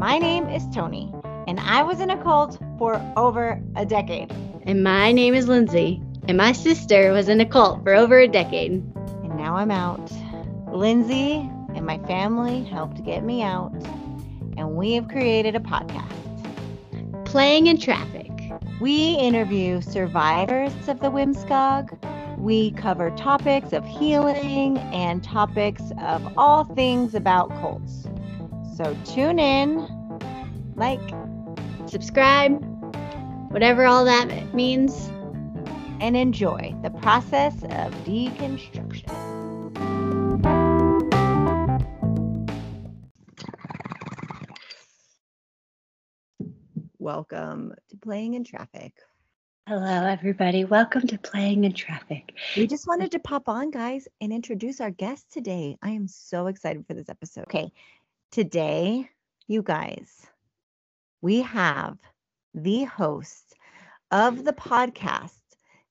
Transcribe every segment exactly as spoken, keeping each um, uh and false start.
My name is Tony, and I was in a cult for over a decade. And my name is Lindsay, and my sister was in a cult for over a decade. And now I'm out. Lindsay and my family helped get me out, and we have created a podcast, Playing in Traffic. We interview survivors of the W M S C O G. We cover topics of healing and topics of all things about cults. So tune in, like, subscribe, whatever all that means, and enjoy the process of deconstruction. Welcome to Playing in Traffic. Hello, everybody. Welcome to Playing in Traffic. We just wanted to pop on, guys, and introduce our guest today. I am so excited for this episode. Okay, today, you guys, we have the host of the podcast,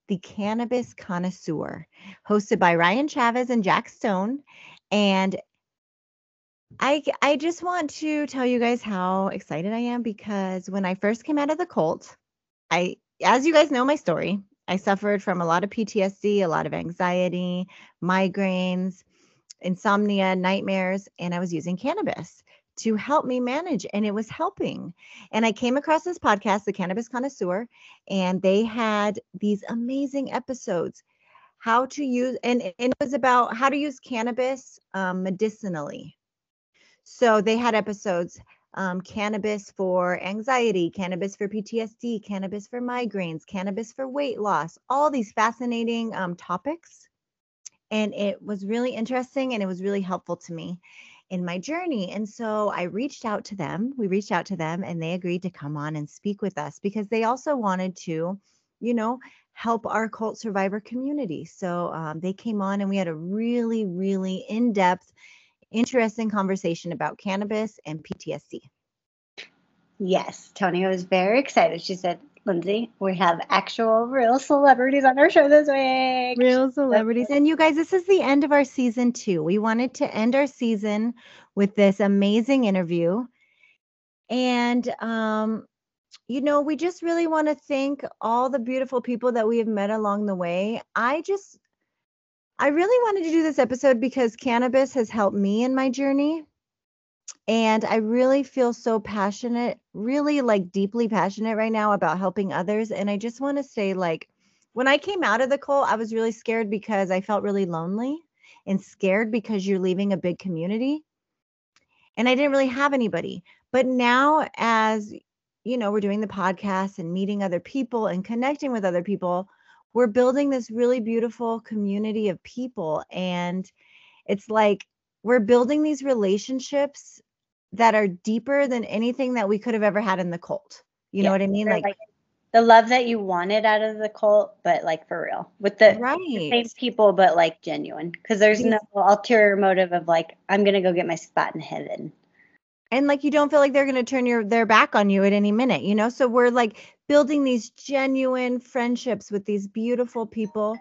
The Cannabis Connoisseur, hosted by Ryan Chavez and Jack Stone, and I I just want to tell you guys how excited I am, because when I first came out of the cult, I, as you guys know my story, I suffered from a lot of P T S D, a lot of anxiety, migraines, insomnia, nightmares, and I was using cannabis to help me manage, and it was helping. And I came across this podcast, The Cannabis Connoisseur, and they had these amazing episodes, how to use, and, and it was about how to use cannabis um, medicinally. So they had episodes, um, cannabis for anxiety, cannabis for P T S D, cannabis for migraines, cannabis for weight loss, all these fascinating um, topics. And it was really interesting, and it was really helpful to me in my journey. And so I reached out to them. We reached out to them, and they agreed to come on and speak with us, because they also wanted to, you know, help our cult survivor community. So um, they came on, and we had a really, really in-depth interesting conversation about cannabis and P T S D. Yes, Tony was very excited. She said, Lindsay, we have actual real celebrities on our show this week. Real celebrities. And you guys, this is the end of our season two. We wanted to end our season with this amazing interview. And, um, you know, we just really want to thank all the beautiful people that we have met along the way. I just... I really wanted to do this episode because cannabis has helped me in my journey, and I really feel so passionate, really like deeply passionate right now about helping others. And I just want to say, like, when I came out of the cult, I was really scared because I felt really lonely, and scared because you're leaving a big community, and I didn't really have anybody. But now, as you know, we're doing the podcast and meeting other people and connecting with other people, we're building this really beautiful community of people. And it's like, we're building these relationships that are deeper than anything that we could have ever had in the cult. You yeah, know what I mean? Like, like the love that you wanted out of the cult, but like for real with the, right. the same people, but like genuine, because there's no ulterior motive of like, I'm going to go get my spot in heaven. And like, you don't feel like they're going to turn your their back on you at any minute, you know? So we're like building these genuine friendships with these beautiful people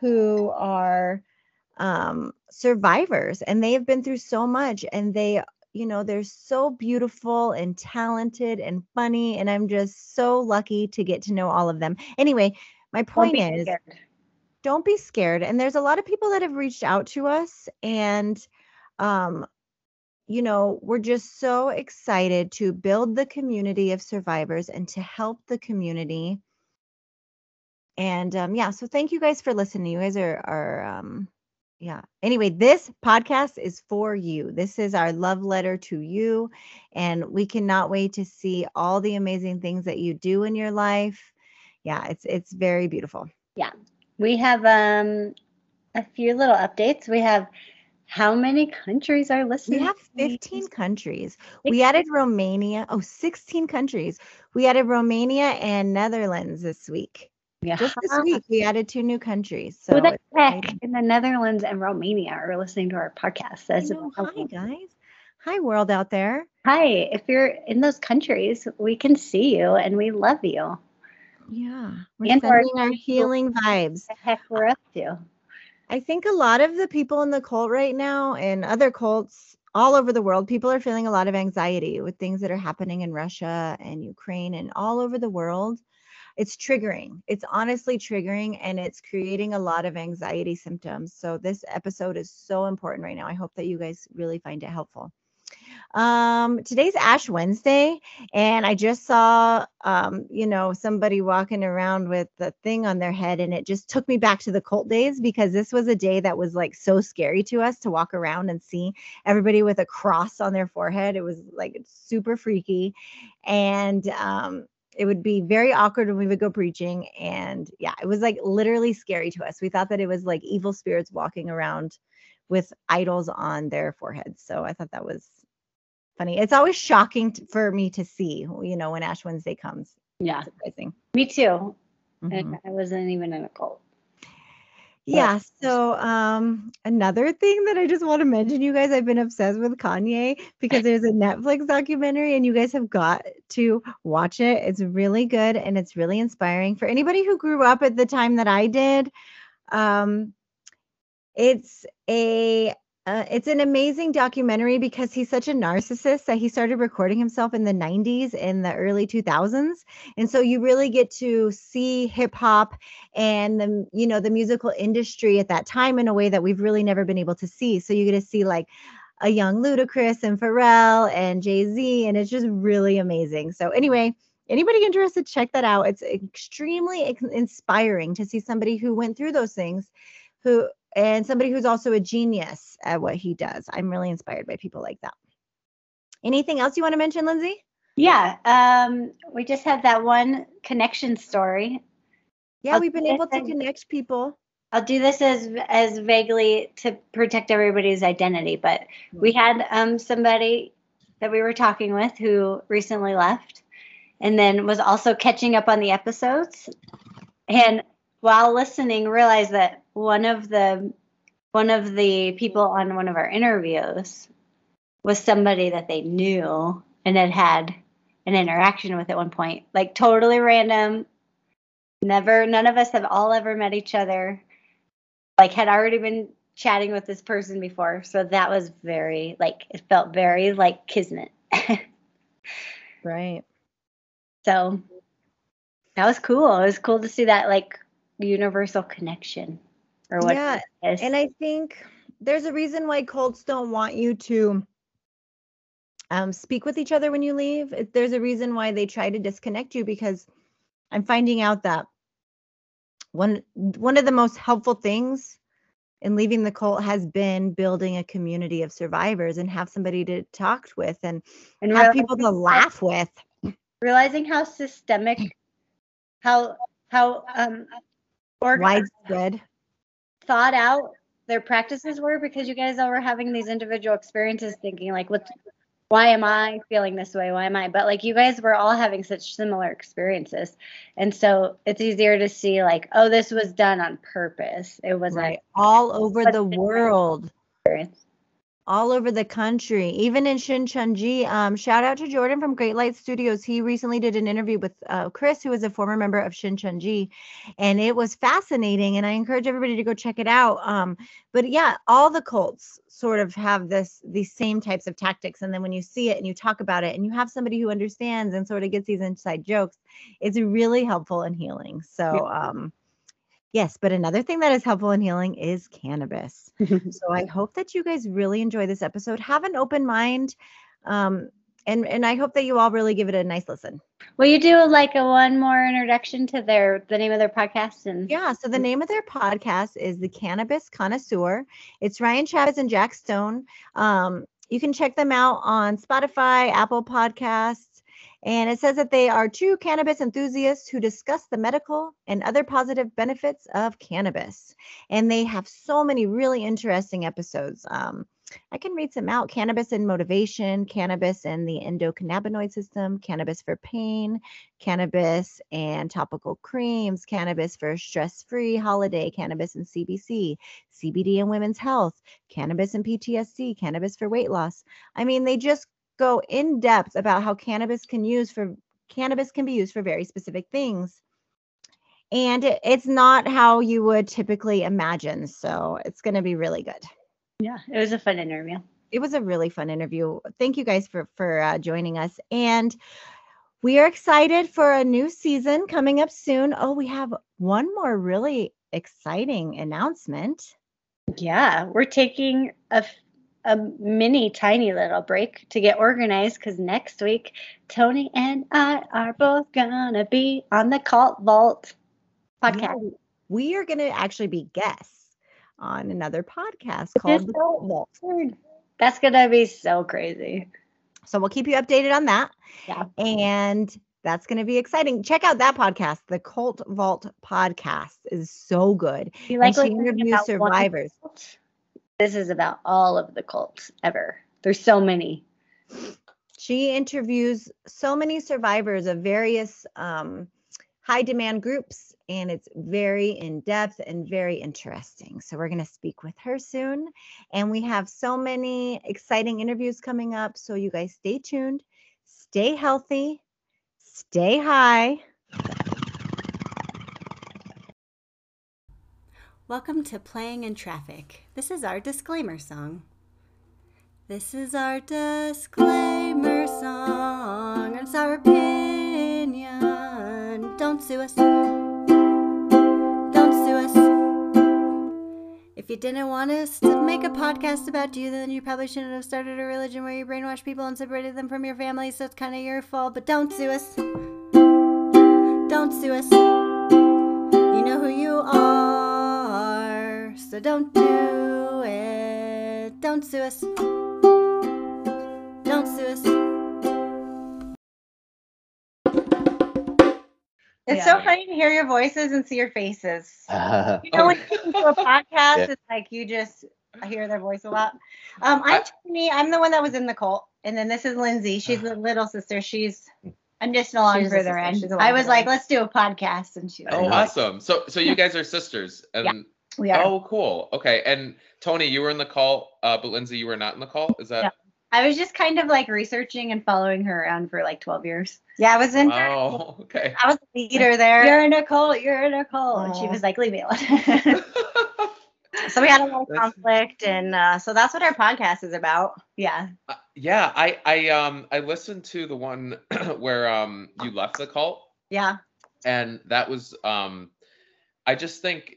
who are um, survivors, and they have been through so much, and they, you know, they're so beautiful and talented and funny. And I'm just so lucky to get to know all of them. Anyway, my point don't is scared. Don't be scared. And there's a lot of people that have reached out to us, and, um, you know, we're just so excited to build the community of survivors and to help the community. And um, yeah, so thank you guys for listening. You guys are, are um, yeah. Anyway, this podcast is for you. This is our love letter to you. And we cannot wait to see all the amazing things that you do in your life. Yeah, it's it's very beautiful. Yeah, we have um, a few little updates. We have how many countries are listening? We have fifteen countries. We added Romania. Oh, sixteen countries. We added Romania and Netherlands this week. Yeah. Just this week, we added two new countries. So what the heck? In the Netherlands and Romania are listening to our podcast. That's hi, guys. Hi, world out there. Hi. If you're in those countries, we can see you, and we love you. Yeah. We're and sending our healing vibes. What the heck we're up to. I think a lot of the people in the cult right now and other cults all over the world, people are feeling a lot of anxiety with things that are happening in Russia and Ukraine and all over the world. It's triggering. It's honestly triggering, and it's creating a lot of anxiety symptoms. So this episode is so important right now. I hope that you guys really find it helpful. Um, today's Ash Wednesday, and I just saw, um, you know, somebody walking around with the thing on their head, and it just took me back to the cult days, because this was a day that was like so scary to us to walk around and see everybody with a cross on their forehead. It was like super freaky, and um, it would be very awkward when we would go preaching, and yeah, it was like literally scary to us. We thought that it was like evil spirits walking around with idols on their foreheads. So I thought that was funny. It's always shocking t- for me to see, you know, when Ash Wednesday comes. Yeah. Surprising. Me too. Mm-hmm. I wasn't even in a cult. Yeah. So um, another thing that I just want to mention, you guys, I've been obsessed with Kanye, because there's a Netflix documentary, and you guys have got to watch it. It's really good, and it's really inspiring for anybody who grew up at the time that I did. Um, it's a Uh, it's an amazing documentary, because he's such a narcissist that he started recording himself in the nineties and the early two thousands. And so you really get to see hip hop and the, you know, the musical industry at that time in a way that we've really never been able to see. So you get to see like a young Ludacris and Pharrell and Jay-Z, and it's just really amazing. So anyway, anybody interested, check that out. It's extremely ex- inspiring to see somebody who went through those things, who and somebody who's also a genius at what he does. I'm really inspired by people like that. Anything else you want to mention, Lindsay? Yeah. Um, we just had that one connection story. Yeah, I'll we've been able to and, connect people. I'll do this as as vaguely to protect everybody's identity, but we had um, somebody that we were talking with who recently left, and then was also catching up on the episodes, and while listening, realized that one of the one of the people on one of our interviews was somebody that they knew and had had an interaction with at one point, like totally random. Never, none of us have all ever met each other. Like had already been chatting with this person before, so that was very like it felt very like kismet, right? So that was cool. It was cool to see that like universal connection or what. Yeah, and I think there's a reason why cults don't want you to um speak with each other when you leave. There's a reason why they try to disconnect you, because I'm finding out that one one of the most helpful things in leaving the cult has been building a community of survivors and have somebody to talk with and, and have people to laugh with. Realizing how systemic, how how um widespread, thought out their practices were, because you guys all were having these individual experiences thinking like, what, why am I feeling this way? Why am I? But like you guys were all having such similar experiences. And so it's easier to see like, oh, this was done on purpose. It was right. Like all over the world, experience. All over the country, even in Shincheonji. Um, shout out to Jordan from Great Light Studios. He recently did an interview with uh, Chris, who is a former member of Shincheonji, and it was fascinating. And I encourage everybody to go check it out. Um, but yeah, all the cults sort of have this these same types of tactics. And then when you see it and you talk about it and you have somebody who understands and sort of gets these inside jokes, it's really helpful and healing. So um yes, but another thing that is helpful in healing is cannabis. So I hope that you guys really enjoy this episode. Have an open mind. Um, and, and I hope that you all really give it a nice listen. Will you do like a one more introduction to their the name of their podcast? And yeah, so the name of their podcast is The Cannabis Connoisseur. It's Ryan Chavez and Jack Stone. Um, you can check them out on Spotify, Apple Podcasts. And it says that they are two cannabis enthusiasts who discuss the medical and other positive benefits of cannabis. And they have so many really interesting episodes. Um, I can read some out. Cannabis and motivation, cannabis and the endocannabinoid system, cannabis for pain, cannabis and topical creams, cannabis for stress-free holiday, cannabis and C B C, C B D and women's health, cannabis and P T S D, cannabis for weight loss. I mean, they just go in depth about how cannabis can use for cannabis can be used for very specific things. And it, it's not how you would typically imagine. So it's going to be really good. Yeah, it was a fun interview. it was a really fun interview. Thank you guys for, for uh, joining us. And we are excited for a new season coming up soon. Oh, we have one more really exciting announcement. Yeah, we're taking a, a mini tiny little break to get organized because next week, Tony and I are both going to be on the Cult Vault podcast. Yeah, we are going to actually be guests on another podcast called The Cult Vault. That's going to be so crazy. So we'll keep you updated on that. Yeah. And that's going to be exciting. Check out that podcast. The Cult Vault podcast is so good. You like to interview survivors. This is about all of the cults ever. There's so many. She interviews so many survivors of various um, high demand groups. And it's very in-depth and very interesting. So we're going to speak with her soon. And we have so many exciting interviews coming up. So you guys stay tuned, stay healthy, stay high. Welcome to Playing in Traffic. This is our disclaimer song. This is our disclaimer song. It's our opinion. Don't sue us. If you didn't want us to make a podcast about you, then you probably shouldn't have started a religion where you brainwash people and separated them from your family, so it's kind of your fault. But don't sue us. Don't sue us. You know who you are, so don't do it. Don't sue us. Don't sue us. It's yeah. so funny to hear your voices and see your faces. Uh, you know, when you listen to a podcast, yeah. it's like you just hear their voice a lot. Um, I'm Tony. I'm the one that was in the cult. And then this is Lindsay. She's the little sister. She's, I'm just no longer further in. I was like, let's do a podcast. And she's oh, like, awesome. So so you guys are sisters. And yeah, we are. Oh, cool. Okay. And Tony, you were in the cult, uh, but Lindsay, you were not in the cult? Is that? Yeah. I was just kind of like researching and following her around for like twelve years. Yeah, I was in. Oh, okay. I was the leader there. You're in a cult. You're in a cult. Aww. And she was like, leave me alone. So we had a little conflict, and uh, so that's what our podcast is about. Yeah. Uh, yeah, I I um I listened to the one where um you left the cult. Yeah. And that was um, I just think,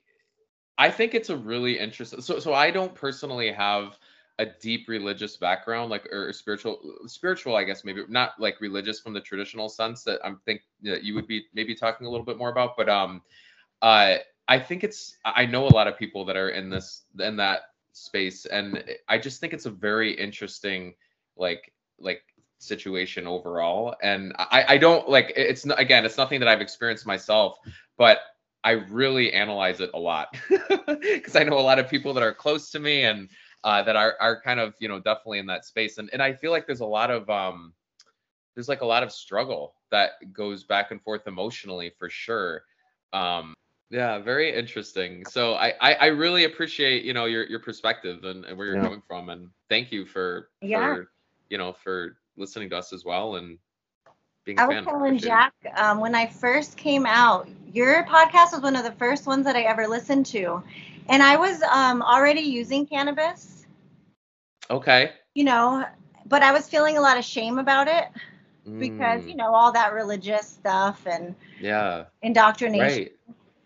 I think it's a really interesting. So so I don't personally have a deep religious background, like, or spiritual, spiritual, I guess, maybe not like religious from the traditional sense that I'm think that you would be maybe talking a little bit more about. But um, uh, I think it's, I know a lot of people that are in this, in that space. And I just think it's a very interesting, like, like situation overall. And I, I don't like, it's not, again, it's nothing that I've experienced myself, but I really analyze it a lot because I know a lot of people that are close to me and, Uh, that are are kind of, you know, definitely in that space. And and I feel like there's a lot of, um, there's like a lot of struggle that goes back and forth emotionally for sure. Um, yeah, very interesting. So I, I, I really appreciate, you know, your, your perspective and, and where you're yeah. coming from. And thank you for, yeah. for, you know, for listening to us as well and being a fan. I was telling Jack, um, when I first came out, your podcast was one of the first ones that I ever listened to. And I was um, already using cannabis. Okay. You know, but I was feeling a lot of shame about it because, mm. you know, all that religious stuff and yeah. indoctrination. Right.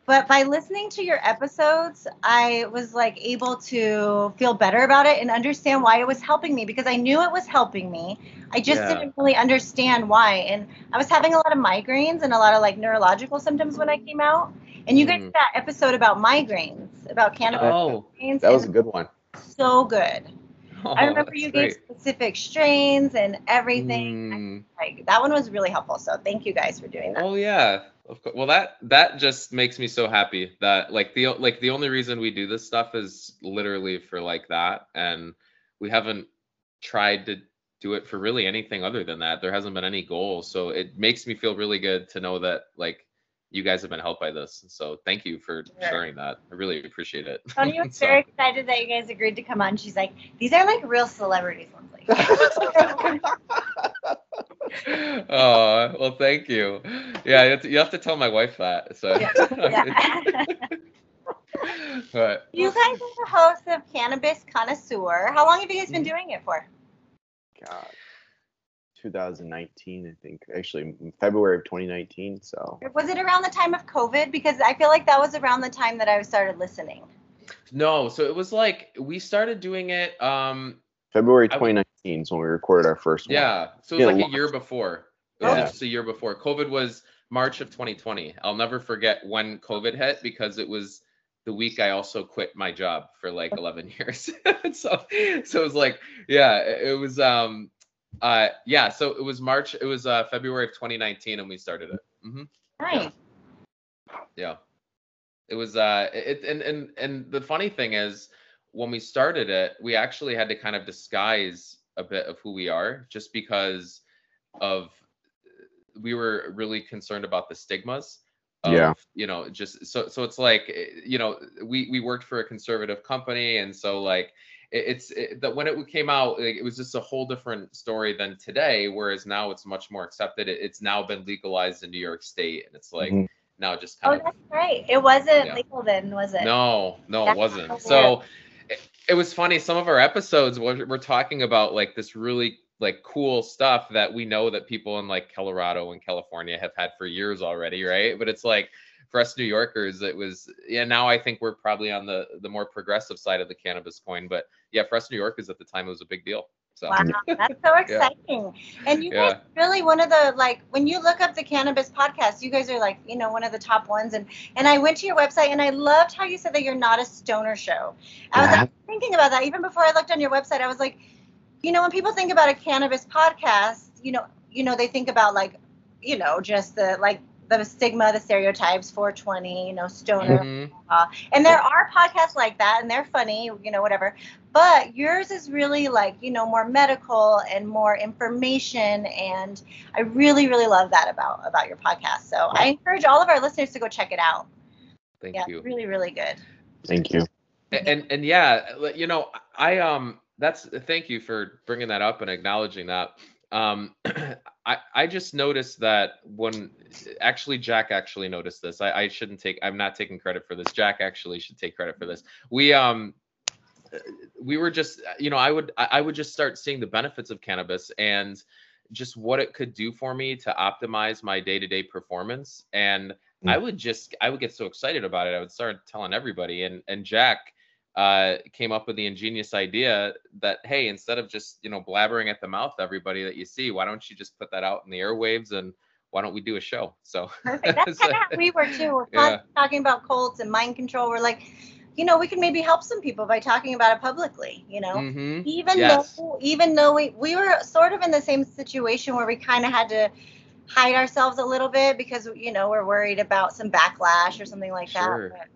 But by listening to your episodes, I was like able to feel better about it and understand why it was helping me, because I knew it was helping me. I just yeah. didn't really understand why. And I was having a lot of migraines and a lot of like neurological symptoms when I came out. And you guys mm. did that episode about migraines, about cannabis. Oh, migraines, that was a good one. So good. Oh, I remember you great. gave specific strains and everything. Mm. Like that one was really helpful. So thank you guys for doing that. Oh yeah, of course. Well, that that just makes me so happy that like the like the only reason we do this stuff is literally for like that, and we haven't tried to do it for really anything other than that. There hasn't been any goal, so it makes me feel really good to know that like you guys have been helped by this. So thank you for sure. sharing that. I really appreciate it. Tony was so. very excited that you guys agreed to come on. She's like, these are like real celebrities. Oh, well, thank you. Yeah, you have to, you have to tell my wife that. So yeah. Yeah. But you guys are the host of Cannabis Connoisseur. How long have you guys been doing it for? God, twenty nineteen, I think. Actually, February of twenty nineteen. So was it around the time of COVID? Because I feel like that was around the time that I started listening. No, so it was like we started doing it um February twenty nineteen is when we recorded our first one. Yeah, so it was yeah, like a year before. It was yeah. just a year before. COVID was March of twenty twenty. I'll never forget when COVID hit because it was the week I also quit my job for like eleven years. so, so it was like, yeah, it was, um, uh, yeah. So it was March, it was uh, February of twenty nineteen, and we started it. Mm-hmm. Nice. Yeah. yeah. It was, uh, it and and and the funny thing is, when we started it, we actually had to kind of disguise a bit of who we are, just because of we were really concerned about the stigmas. Of, yeah. You know, just so so it's like, you know, we we worked for a conservative company, and so like it, it's it, that when it came out, it was just a whole different story than today. Whereas now it's much more accepted. It, it's now been legalized in New York State, and it's like. Mm-hmm. Now just kind oh, of, that's right. It wasn't yeah. legal then, was it? No, no, that's it wasn't. So it, it was funny. Some of our episodes, we're, we're talking about like this really like cool stuff that we know that people in like Colorado and California have had for years already, right? But it's like for us New Yorkers, it was, yeah, now I think we're probably on the, the more progressive side of the cannabis coin. But yeah, for us New Yorkers at the time, it was a big deal. So. Wow, that's so exciting. Yeah. And you guys yeah. really one of the, like, when you look up the cannabis podcast, you guys are like, you know, one of the top ones. And and I went to your website, and I loved how you said that you're not a stoner show. I was like, thinking about that. Even before I looked on your website, I was like, you know, when people think about a cannabis podcast, you know, you know, they think about, like, you know, just the, like, the stigma, the stereotypes, four twenty, you know, stoner. Mm-hmm. uh, and there are podcasts like that, and they're funny, you know, whatever. But yours is really like, you know, more medical and more information. And I really, really love that about, about your podcast. So yeah. I encourage all of our listeners to go check it out. Thank yeah, you. It's really, really good. Thank you. And, and, and yeah, you know, I, um, that's, thank you for bringing that up and acknowledging that. Um, I, I just noticed that when actually Jack actually noticed this, I, I shouldn't take, I'm not taking credit for this. Jack actually should take credit for this. We, um, we were just, you know, I would, I would just start seeing the benefits of cannabis and just what it could do for me to optimize my day-to-day performance. And mm-hmm. I would just, I would get so excited about it. I would start telling everybody, and, and Jack, uh, came up with the ingenious idea that, hey, instead of just, you know, blabbering at the mouth, everybody that you see, why don't you just put that out in the airwaves, and why don't we do a show? So perfect. That's kind of how we were too. We're yeah. talking about cults and mind control. We're like, you know, we can maybe help some people by talking about it publicly, you know, mm-hmm. even yes. though, even though we, we were sort of in the same situation where we kind of had to hide ourselves a little bit because, you know, we're worried about some backlash or something like sure. that. But,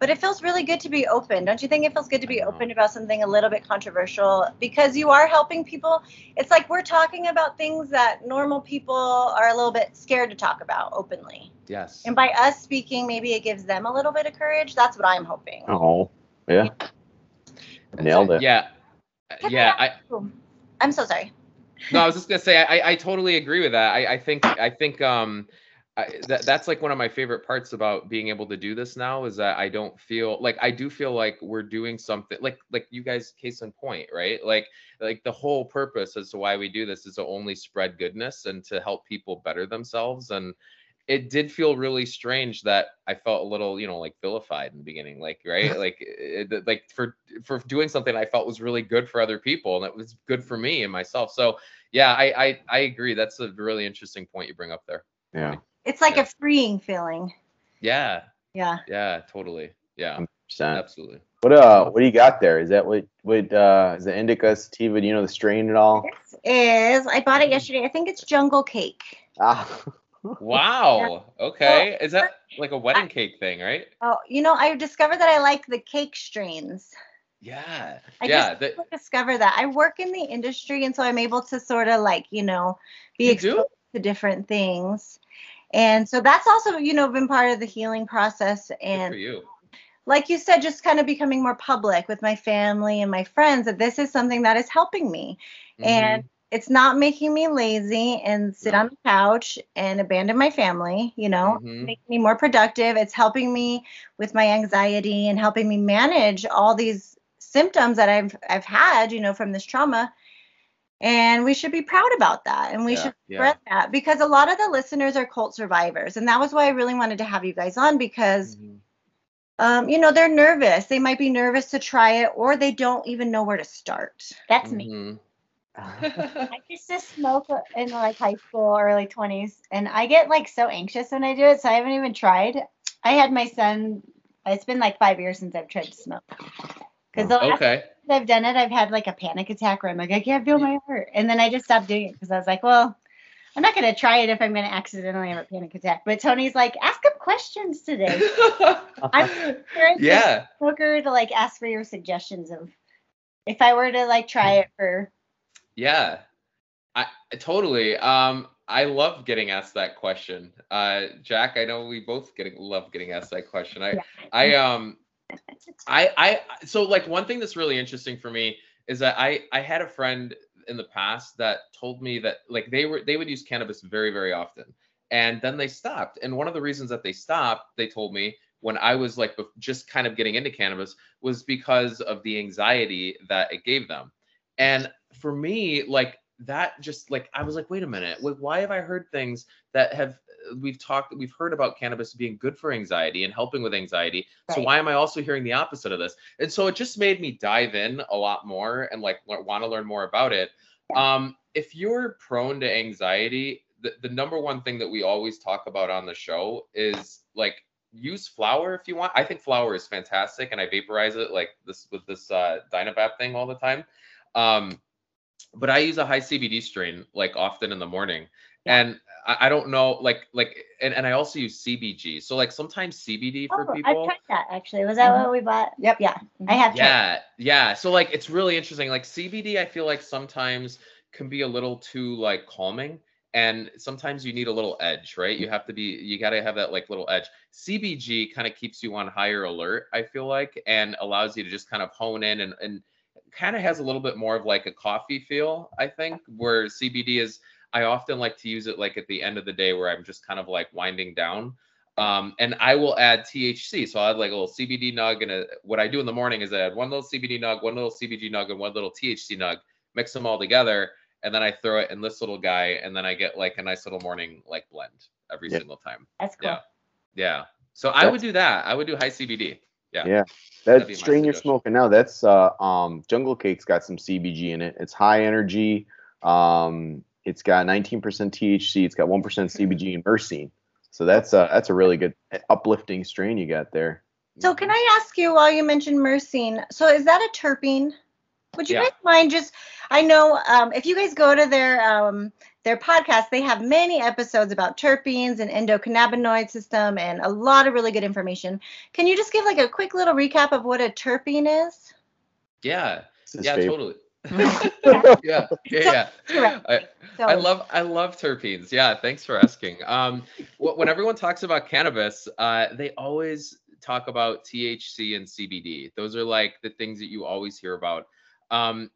But it feels really good to be open. Don't you think it feels good to be open about something a little bit controversial? Because you are helping people. It's like we're talking about things that normal people are a little bit scared to talk about openly. Yes. And by us speaking, maybe it gives them a little bit of courage. That's what I'm hoping. Oh, yeah. Nailed it. Yeah. Yeah. I, I'm so sorry. No, I was just going to say, I, I totally agree with that. I, I think, I think, um, I, that, that's like one of my favorite parts about being able to do this now is that I don't feel like I do feel like we're doing something like like you guys, case in point, right? Like like the whole purpose as to why we do this is to only spread goodness and to help people better themselves. And it did feel really strange that I felt a little, you know, like vilified in the beginning, like, right? like it, like for for doing something I felt was really good for other people, and it was good for me and myself. So yeah, I I, I agree. That's a really interesting point you bring up there. Yeah. It's like yeah. a freeing feeling. Yeah. Yeah. Yeah, totally. Yeah. one hundred percent. Absolutely. What uh what do you got there? Is that what what uh is the indica sativa, do you know the strain at all? It is. I bought it yesterday. I think it's Jungle Cake. Ah. Wow. Yeah. Okay. Well, is that like a wedding I, cake thing, right? Oh, you know, I discovered that I like the cake strains. Yeah. I yeah, just that, discovered that. I work in the industry, and so I'm able to sort of like, you know, be you exposed do? to different things. And so that's also, you know, been part of the healing process. And for you. Like you said, just kind of becoming more public with my family and my friends that this is something that is helping me. Mm-hmm. And it's not making me lazy and sit no. on the couch and abandon my family, you know, mm-hmm. making me more productive. It's helping me with my anxiety and helping me manage all these symptoms that I've, I've had, you know, from this trauma. And we should be proud about that. And we yeah, should spread yeah. that, because a lot of the listeners are cult survivors. And that was why I really wanted to have you guys on, because, mm-hmm. um, you know, they're nervous. They might be nervous to try it, or they don't even know where to start. That's mm-hmm. me. I used to smoke in like high school, early twenties, and I get like so anxious when I do it, so I haven't even tried. I had my son, it's been like five years since I've tried to smoke, because the last okay. time I've done it, I've had like a panic attack where I'm like, I can't feel my heart, and then I just stopped doing it because I was like, well, I'm not going to try it if I'm going to accidentally have a panic attack. But Tony's like, ask him questions today. I'm sure yeah. a smoker to like ask for your suggestions of if I were to like try it for Yeah, I totally. Um, I love getting asked that question. Uh, Jack, I know we both getting love getting asked that question. I, yeah. I, um, I, I. So like one thing that's really interesting for me is that I, I had a friend in the past that told me that like they were they would use cannabis very very often, and then they stopped. And one of the reasons that they stopped, they told me when I was like just kind of getting into cannabis, was because of the anxiety that it gave them. And for me, like that just like, I was like, wait a minute, like, why have I heard things that have, we've talked, we've heard about cannabis being good for anxiety and helping with anxiety. Right. So why am I also hearing the opposite of this? And so it just made me dive in a lot more and like want to learn more about it. Um, if you're prone to anxiety, the, the number one thing that we always talk about on the show is like, use flour if you want. I think flour is fantastic, and I vaporize it like this with this uh, DynaVap thing all the time. Um, but I use a high C B D strain like often in the morning, and I, I don't know, like, like, and, and I also use C B G. So like sometimes C B D for oh, people. I tried that actually. Was that mm-hmm. what we bought? Yep. Yeah. I have. Yeah. Tried. Yeah. So like, it's really interesting. Like C B D, I feel like sometimes can be a little too like calming, and sometimes you need a little edge, right? You have to be, you got to have that like little edge. C B G kind of keeps you on higher alert, I feel like, and allows you to just kind of hone in and, and, kind of has a little bit more of like a coffee feel, I think, where C B D is, I often like to use it like at the end of the day where I'm just kind of like winding down. Um, and I will add T H C. So I'll add like a little C B D nug. And a, what I do in the morning is I add one little C B D nug, one little C B G nug, and one little T H C nug, mix them all together. And then I throw it in this little guy. And then I get like a nice little morning, like blend every yeah. single time. That's cool. Yeah. yeah. So That's- I would do that. I would do high C B D. Yeah, yeah. That strain you're smoking now, that's uh, um, Jungle Cake's got some C B G in it. It's high energy. Um, it's got nineteen percent T H C. It's got one percent C B G and myrcene. So that's a, that's a really good uplifting strain you got there. So can I ask you, while you mentioned myrcene, so is that a terpene? Would you yeah. guys mind just, I know um, if you guys go to their um, their podcast, they have many episodes about terpenes and endocannabinoid system and a lot of really good information. Can you just give like a quick little recap of what a terpene is? Yeah, yeah, favorite. totally. yeah, yeah, yeah. I, I love, I love terpenes. Yeah, thanks for asking. Um, when everyone talks about cannabis, uh, they always talk about T H C and C B D. Those are like the things that you always hear about. Um,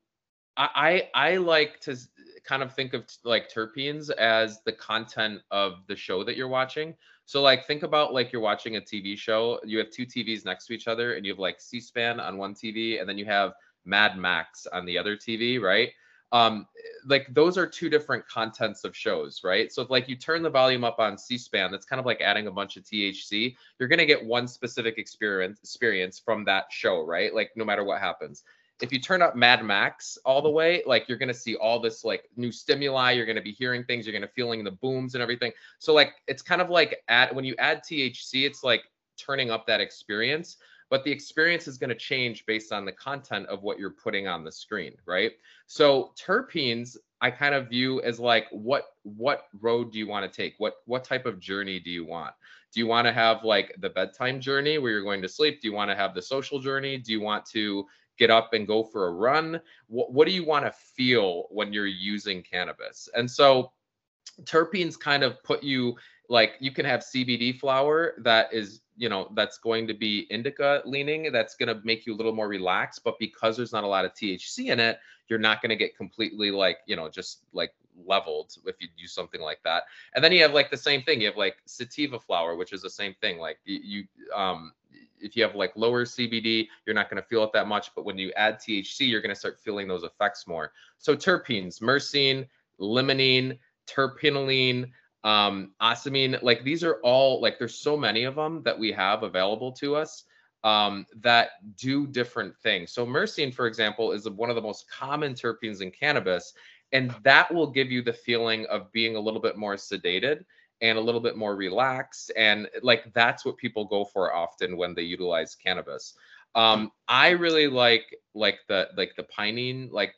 I, I like to kind of think of t- like terpenes as the content of the show that you're watching. So like, think about like you're watching a T V show, you have two T Vs next to each other, and you have like C-SPAN on one T V, and then you have Mad Max on the other T V, right? Um, like those are two different contents of shows, right? So if like you turn the volume up on C-SPAN, that's kind of like adding a bunch of T H C. You're going to get one specific experience experience from that show, right? Like no matter what happens. If you turn up Mad Max all the way, like you're going to see all this like new stimuli, you're going to be hearing things, you're going to feeling the booms and everything. So like, it's kind of like at, when you add T H C, it's like turning up that experience, but the experience is going to change based on the content of what you're putting on the screen, right? So terpenes, I kind of view as like, what, what road do you want to take? What, what type of journey do you want? Do you want to have like the bedtime journey where you're going to sleep? Do you want to have the social journey? Do you want to get up and go for a run? What, what do you want to feel when you're using cannabis? And so terpenes kind of put you, like you can have C B D flower that is you know, that's going to be indica leaning. That's going to make you a little more relaxed. But because there's not a lot of T H C in it, you're not going to get completely like, you know, just like leveled if you do something like that. And then you have like the same thing. You have like sativa flower, which is the same thing. Like you, um, if you have like lower C B D, you're not going to feel it that much. But when you add T H C, you're going to start feeling those effects more. So terpenes, myrcene, limonene, terpenoline, um osamine, like these are all, like there's so many of them that we have available to us um that do different things. So myrcene, for example, is one of the most common terpenes in cannabis, and that will give you the feeling of being a little bit more sedated and a little bit more relaxed, and like that's what people go for often when they utilize cannabis. Um, I really like, like the, like the pinene, like,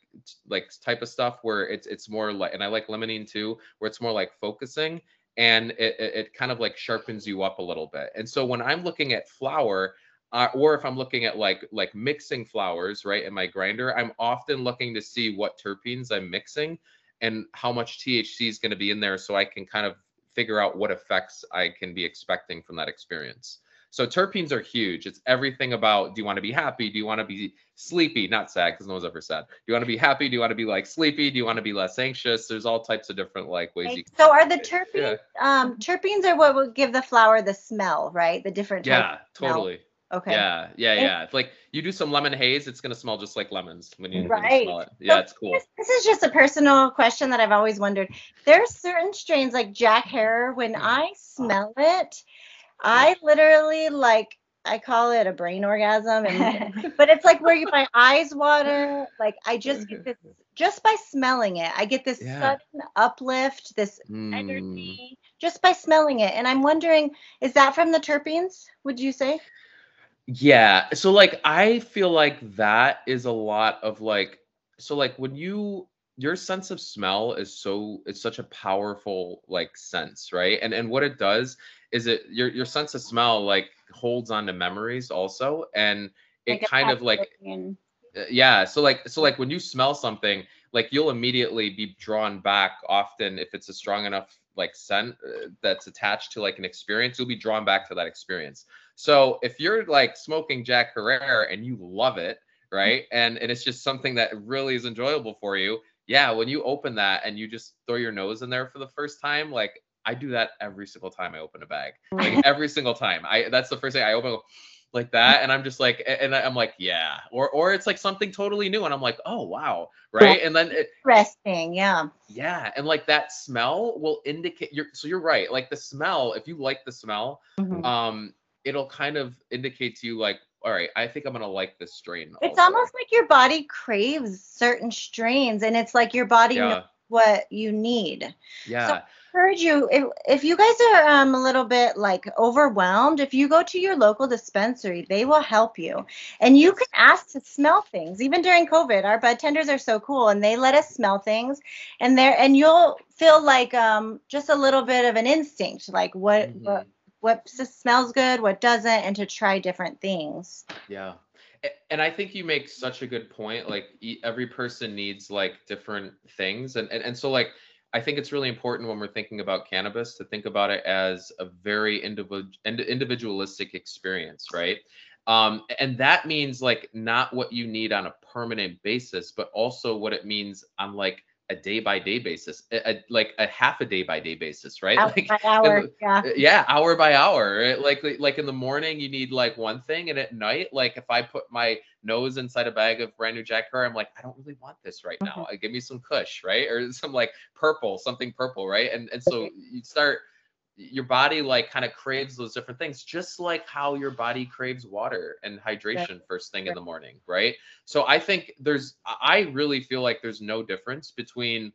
like type of stuff where it's, it's more like, and I like limonene too, where it's more like focusing, and it, it, it kind of like sharpens you up a little bit. And so when I'm looking at flour, uh, or if I'm looking at like, like mixing flours, right, in my grinder, I'm often looking to see what terpenes I'm mixing and how much T H C is going to be in there, so I can kind of figure out what effects I can be expecting from that experience. So terpenes are huge. It's everything about, do you want to be happy? Do you want to be sleepy? Not sad, because no one's ever sad. Do you want to be happy? Do you want to be like sleepy? Do you want to be less anxious? There's all types of different like ways. Right. You can so are the terpenes, yeah. um, terpenes are what would give the flower the smell, right? The different types. Yeah, totally. Okay. Yeah, yeah, yeah. It's like you do some lemon haze, it's going to smell just like lemons when you, right. when you smell it. Yeah, so it's cool. This, this is just a personal question that I've always wondered. There are certain strains like Jack Herer, when mm. I smell it, I literally like, I call it a brain orgasm, and, but it's like where you, my eyes water. Like I just get this, just by smelling it, I get this yeah. sudden uplift, this mm. energy just by smelling it. And I'm wondering, is that from the terpenes, would you say? Yeah. So like, I feel like that is a lot of like, so like when you, your sense of smell is so, it's such a powerful like sense, right? And and what it does is it, your your sense of smell like holds on to memories also, and it kind of like, yeah. So like, so like when you smell something, like you'll immediately be drawn back often if it's a strong enough like scent that's attached to like an experience, you'll be drawn back to that experience. So if you're like smoking Jack Herer and you love it, right? And, and it's just something that really is enjoyable for you. Yeah, when you open that and you just throw your nose in there for the first time, like I do that every single time I open a bag, like every single time. I that's the first thing I open like that, and I'm just like, and I'm like, yeah, or or it's like something totally new, and I'm like, oh wow, right, and then it, interesting, yeah, yeah, and like that smell will indicate your. So you're right, like the smell. If you like the smell, mm-hmm. um, it'll kind of indicate to you like, all right, I think I'm going to like this strain. It's also almost like your body craves certain strains, and it's like your body yeah. knows what you need. Yeah. So I encourage you, if, if you guys are um, a little bit like overwhelmed, if you go to your local dispensary, they will help you. And you can ask to smell things. Even during COVID, our bud tenders are so cool, and they let us smell things. And there, and you'll feel like um, just a little bit of an instinct, like what, mm-hmm. what what smells good, what doesn't, and to try different things. Yeah. And I think you make such a good point. Like every person needs like different things. And, and, and so like, I think it's really important when we're thinking about cannabis to think about it as a very individual individualistic experience. Right. Um, and that means like not what you need on a permanent basis, but also what it means on like a day by day basis, a, a, like a half a day by day basis, right? Hour like, by hour, and, yeah. yeah, hour by hour. Right? Like, like in the morning, you need like one thing, and at night, like if I put my nose inside a bag of brand new Jack Herer, I'm like, I don't really want this right now. Mm-hmm. Give me some Kush, right, or some like purple, something purple, right? And and so you start, your body like kind of craves those different things, just like how your body craves water and hydration right. first thing right. in the morning, right? So I think there's, I really feel like there's no difference between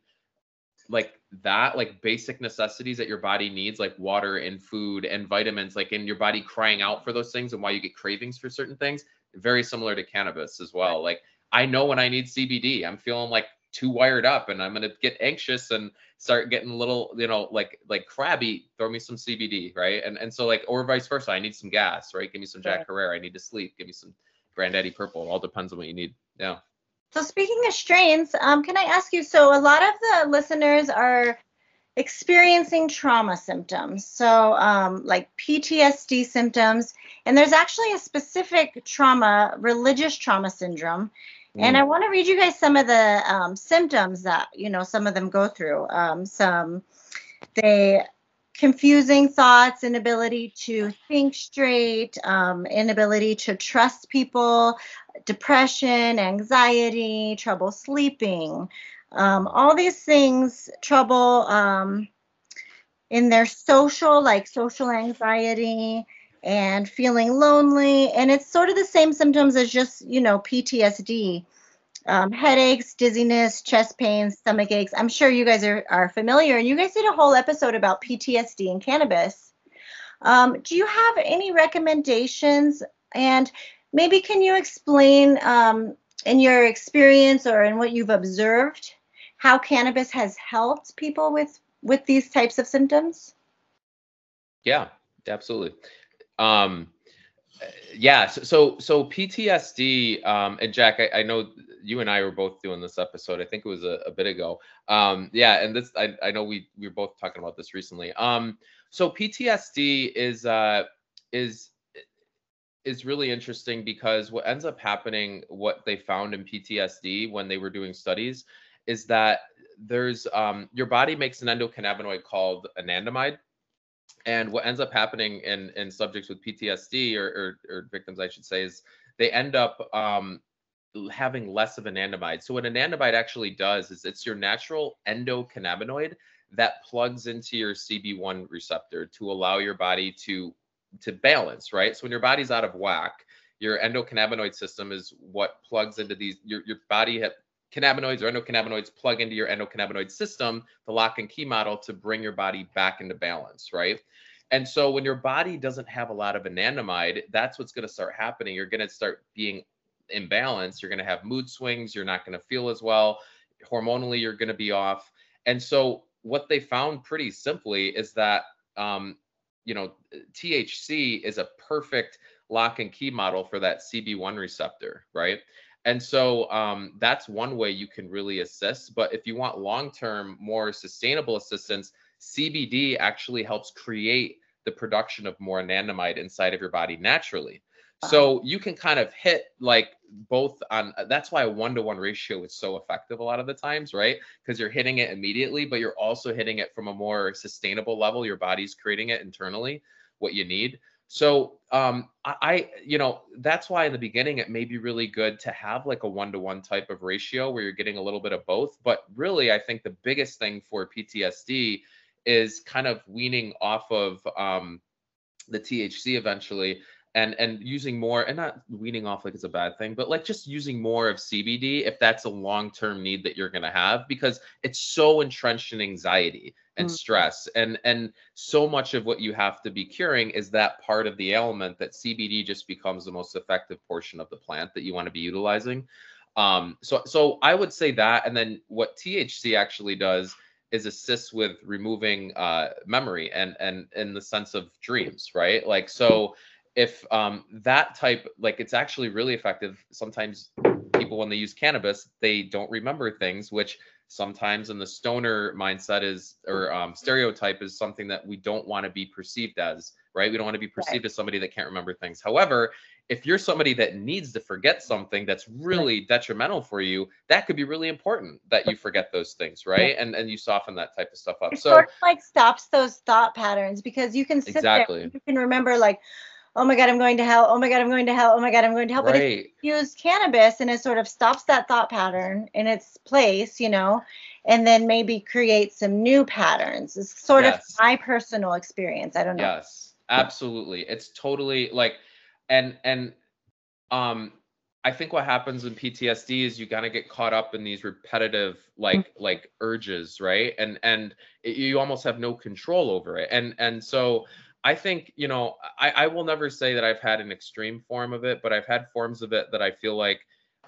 like that, like basic necessities that your body needs, like water and food and vitamins, like in your body crying out for those things and why you get cravings for certain things, very similar to cannabis as well. Right. Like I know when I need C B D, I'm feeling like too wired up and I'm going to get anxious and start getting a little, you know, like, like crabby, throw me some C B D. Right. And, and so like, or vice versa, I need some gas, right? Give me some Jack Herer. I need to sleep. Give me some Granddaddy Purple. It all depends on what you need. Yeah. So speaking of strains, um, can I ask you, so a lot of the listeners are experiencing trauma symptoms. So um, like P T S D symptoms, and there's actually a specific trauma, religious trauma syndrome. Mm. And I want to read you guys some of the um, symptoms that, you know, some of them go through. Um, some, they, confusing thoughts, inability to think straight, um, inability to trust people, depression, anxiety, trouble sleeping. Um, all these things, trouble um, in their social, like social anxiety and feeling lonely. And it's sort of the same symptoms as just, you know, P T S D, um, headaches, dizziness, chest pains, stomach aches. I'm sure you guys are, are familiar. And you guys did a whole episode about P T S D and cannabis. Um, do you have any recommendations? And maybe can you explain um, in your experience or in what you've observed, how cannabis has helped people with, with these types of symptoms? Yeah, absolutely. Um, yeah, so so, so P T S D, um, and Jack, I, I know you and I were both doing this episode, I think it was a, a bit ago. Um, yeah, and this I, I know we, we were both talking about this recently. Um, so P T S D is uh, is is really interesting because what ends up happening, what they found in P T S D when they were doing studies, is that there's um, your body makes an endocannabinoid called anandamide. And what ends up happening in, in subjects with P T S D or, or, or victims, I should say, is they end up um, having less of anandamide. So what anandamide actually does is it's your natural endocannabinoid that plugs into your C B one receptor to allow your body to, to balance, right? So when your body's out of whack, your endocannabinoid system is what plugs into these, your, your body have, cannabinoids or endocannabinoids plug into your endocannabinoid system, the lock and key model, to bring your body back into balance, right? And so when your body doesn't have a lot of anandamide, that's what's going to start happening. You're going to start being imbalanced. You're going to have mood swings. You're not going to feel as well. Hormonally, you're going to be off. And so what they found pretty simply is that, um, you know, T H C is a perfect lock and key model for that C B one receptor, right? And so um, that's one way you can really assist. But if you want long-term, more sustainable assistance, C B D actually helps create the production of more anandamide inside of your body naturally. Wow. So you can kind of hit like both on, that's why a one-to-one ratio is so effective a lot of the times, right? Because you're hitting it immediately, but you're also hitting it from a more sustainable level. Your body's creating it internally, what you need. So, um, I, you know, that's why in the beginning, it may be really good to have like a one-to-one type of ratio where you're getting a little bit of both. But really, I think the biggest thing for P T S D is kind of weaning off of, um, the T H C eventually and, and using more, and not weaning off like it's a bad thing, but like just using more of C B D if that's a long-term need that you're going to have, because it's so entrenched in anxiety and stress. And, and so much of what you have to be curing is that part of the element that C B D just becomes the most effective portion of the plant that you want to be utilizing. Um, so, so I would say that, and then what T H C actually does is assists with removing uh, memory and, and in the sense of dreams, right? Like, so if um, that type, like it's actually really effective. Sometimes people, when they use cannabis, they don't remember things, which sometimes in the stoner mindset is, or um, stereotype is something that we don't want to be perceived as, right? We don't want to be perceived right. as somebody that can't remember things. However, if you're somebody that needs to forget something that's really right. detrimental for you, that could be really important that you forget those things, right? Yeah. And and you soften that type of stuff up. It so sort of like stops those thought patterns, because you can sit exactly. there and you can remember like, oh my God, I'm going to hell. Oh my God, I'm going to hell. Oh my God, I'm going to hell. Right. But if you use cannabis and it sort of stops that thought pattern in its place, you know, and then maybe create some new patterns. It's sort yes. of my personal experience. I don't know. Yes, absolutely. It's totally like, and, and, um, I think what happens in P T S D is you gotta get caught up in these repetitive like mm-hmm. like urges, right? And and it, you almost have no control over it. And and so I think, you know, I, I will never say that I've had an extreme form of it, but I've had forms of it that I feel like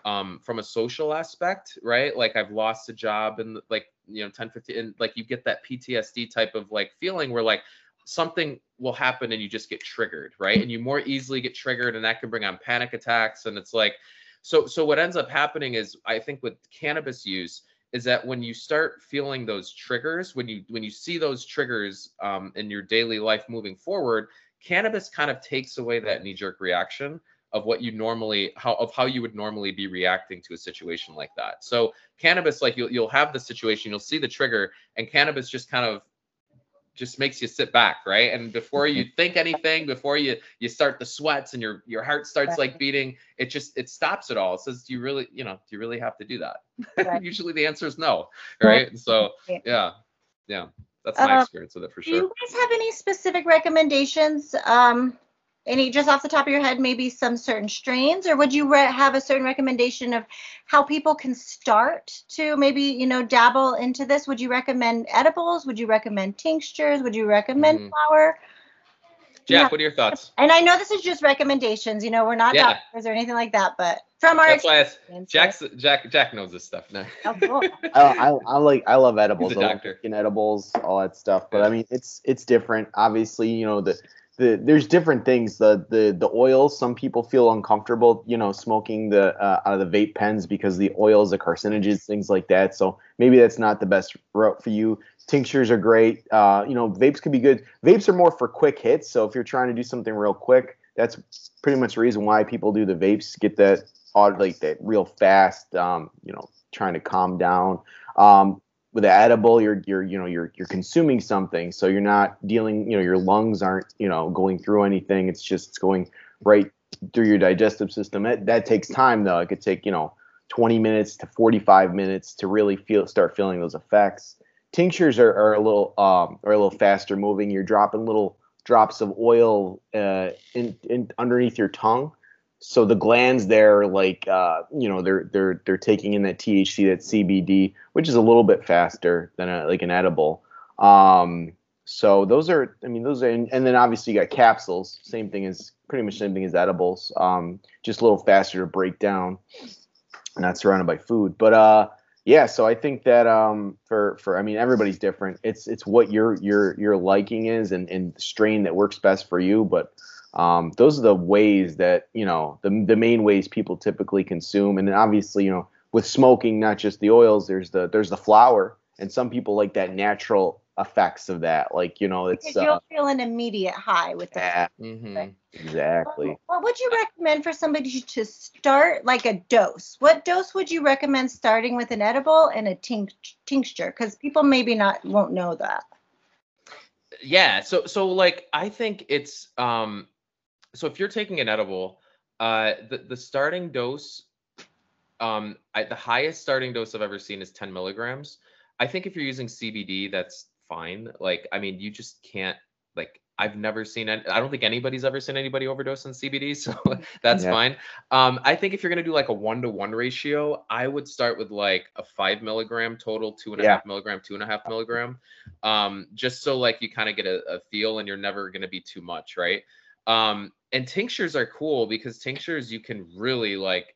um, from a social aspect, right? Like I've lost a job and like, you know, ten, fifteen, and like you get that P T S D type of like feeling where like something will happen and you just get triggered, right? And you more easily get triggered, and that can bring on panic attacks. And it's like, so, so what ends up happening is I think with cannabis use is that when you start feeling those triggers, when you when you see those triggers um, in your daily life moving forward, cannabis kind of takes away that knee-jerk reaction of what you normally how of how you would normally be reacting to a situation like that. So cannabis, like you'll you'll have the situation, you'll see the trigger, and cannabis just kind of just makes you sit back, right? And before you think anything, before you you start the sweats and your your heart starts like beating, it just it stops it all. It says, do you really, you know, do you really have to do that? Right. Usually the answer is no, right? And so yeah, yeah, that's my uh, experience with it for sure. Do you guys have any specific recommendations? Um, any just off the top of your head, maybe some certain strains, or would you re- have a certain recommendation of how people can start to maybe, you know, dabble into this? Would you recommend edibles? Would you recommend tinctures? Would you recommend mm-hmm. flower? Jack, yeah. What are your thoughts? And I know this is just recommendations, you know, we're not yeah. doctors or anything like that, but from our experience. Jack's, Jack Jack knows this stuff now. Oh, cool. oh, I, I like I love edibles. He's a doctor. I like edibles, all that stuff. But yeah. I mean, it's it's different. Obviously, you know, the The, there's different things. The the the oils. Some people feel uncomfortable, you know, smoking the uh, out of the vape pens because the oils, the carcinogens, things like that. So maybe that's not the best route for you. Tinctures are great. Uh, you know, vapes could be good. Vapes are more for quick hits. So if you're trying to do something real quick, that's pretty much the reason why people do the vapes. Get that odd, like that real fast. Um, you know, trying to calm down. Um, With the edible, you're you're you know you're you're consuming something, so you're not dealing. You know, your lungs aren't you know going through anything. It's just it's going right through your digestive system. It, that takes time though. It could take you know twenty minutes to forty-five minutes to really feel start feeling those effects. Tinctures are, are a little um are a little faster moving. You're dropping little drops of oil uh in, in underneath your tongue. So the glands there, like uh, you know, they're they're they're taking in that T H C, that C B D, which is a little bit faster than a, like an edible. Um, so those are, I mean, those are, and, and then obviously you got capsules. Same thing as pretty much same thing as edibles, um, just a little faster to break down, not surrounded by food. But uh, yeah, so I think that um, for for I mean, everybody's different. It's it's what your your your liking is and and the strain that works best for you, but. Um, those are the ways that, you know, the the main ways people typically consume. And then obviously, you know, with smoking, not just the oils, there's the there's the flower. And some people like that natural effects of that. Like, you know, it's because you'll uh, feel an immediate high with that. Yeah, mm-hmm. Exactly. Well, what would you recommend for somebody to start, like a dose? What dose would you recommend starting with an edible and a tinct- tincture? Because people maybe not won't know that. Yeah. So so like I think it's um. So if you're taking an edible, uh, the, the starting dose, um, I, the highest starting dose I've ever seen is ten milligrams. I think if you're using C B D, that's fine. Like, I mean, you just can't, like, I've never seen, I don't think anybody's ever seen anybody overdose on C B D. So that's yeah. fine. Um, I think if you're going to do like a one to one ratio, I would start with like a five milligram total, two and a yeah. half milligram, two and a half milligram. Um, just so like you kind of get a, a feel and you're never going to be too much. Right. Um, and tinctures are cool because tinctures, you can really like,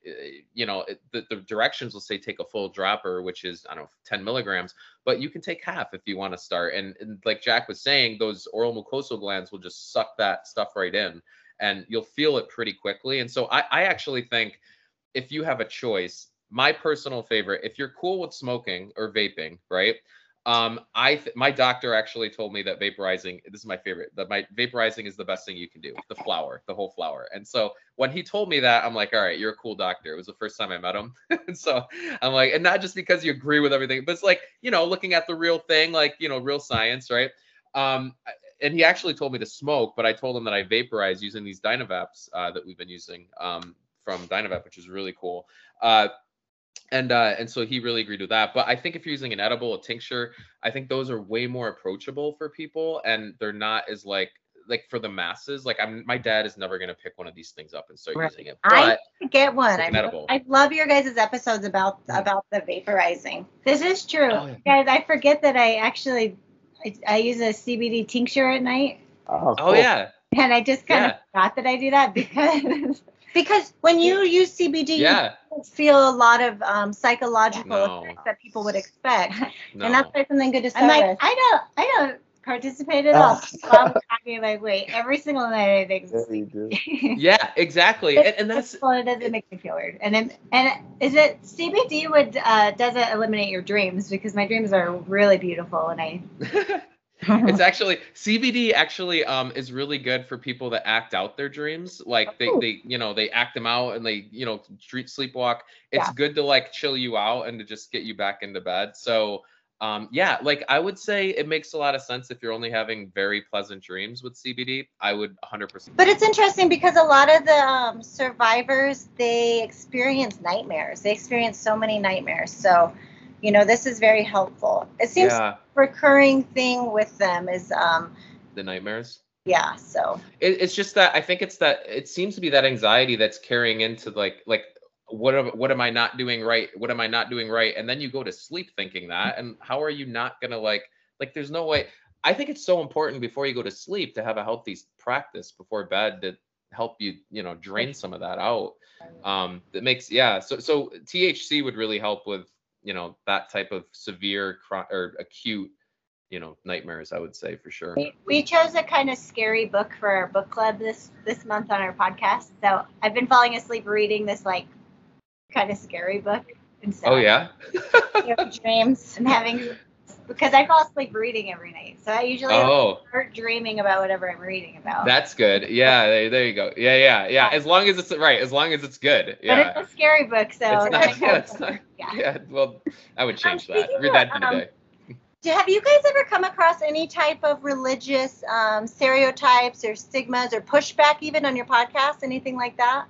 you know, the, the directions will say take a full dropper, which is, I don't know, ten milligrams, but you can take half if you want to start. And, and like Jack was saying, those oral mucosal glands will just suck that stuff right in and you'll feel it pretty quickly. And so I, I actually think if you have a choice, my personal favorite, if you're cool with smoking or vaping, right? Um, I, th- my doctor actually told me that vaporizing, this is my favorite, that my vaporizing is the best thing you can do, the flower, the whole flower. And so when he told me that, I'm like, all right, you're a cool doctor. It was the first time I met him. And so I'm like, and not just because you agree with everything, but it's like, you know, looking at the real thing, like, you know, real science. Right. Um, and he actually told me to smoke, but I told him that I vaporize using these DynaVaps, uh, that we've been using, um, from DynaVap, which is really cool. Uh, And uh, and so he really agreed with that. But I think if you're using an edible, a tincture, I think those are way more approachable for people, and they're not as like like for the masses. Like I'm, my dad is never gonna pick one of these things up and start right. using it. But I get one. I love, I love your guys' episodes about yeah. about the vaporizing. This is true, oh, yeah. guys. I forget that I actually I, I use a C B D tincture at night. Oh, cool. Oh yeah. And I just kind yeah. of forgot that I do that because. Because when you use C B D, yeah. you don't feel a lot of um, psychological no. effects that people would expect, no. and that's why something good to start. I'm like, with. I don't, I don't participated. I'll stop talking like, wait, every single night I think it's yeah, yeah, exactly. And, and that's well, it doesn't make me feel weird. And then, and is it C B D would uh, doesn't eliminate your dreams, because my dreams are really beautiful and I. It's actually C B D actually um, is really good for people that act out their dreams. Like they, they, you know, they act them out and they, you know, treat sleepwalk. It's yeah. good to like chill you out and to just get you back into bed. So um, yeah, like I would say it makes a lot of sense if you're only having very pleasant dreams with C B D. I would one hundred percent. But it's interesting because a lot of the um, survivors, they experience nightmares. They experience so many nightmares. So, you know, this is very helpful. It seems yeah. recurring thing with them is um, the nightmares. Yeah, so it, it's just that I think it's that it seems to be that anxiety that's carrying into like like what am, what am I not doing right? What am I not doing right? And then you go to sleep thinking that, and how are you not gonna like like there's no way. I think it's so important before you go to sleep to have a healthy practice before bed to help you you know drain some of that out. Um, that makes yeah. So so T H C would really help with, you know, that type of severe or acute, you know, nightmares, I would say for sure. We, we chose a kind of scary book for our book club this, this month on our podcast. So I've been falling asleep reading this like kind of scary book. And so oh yeah. dreams and having, because I fall asleep reading every night. So I usually oh. start dreaming about whatever I'm reading about. That's good. Yeah. There, there you go. Yeah. Yeah. Yeah. As long as it's right. As long as it's good. Yeah. But it's a scary book. So it's not, yeah, it's not, yeah. yeah. Well, I would change um, that. Read of, that um, today. Have you guys ever come across any type of religious um, stereotypes or stigmas or pushback even on your podcast? Anything like that?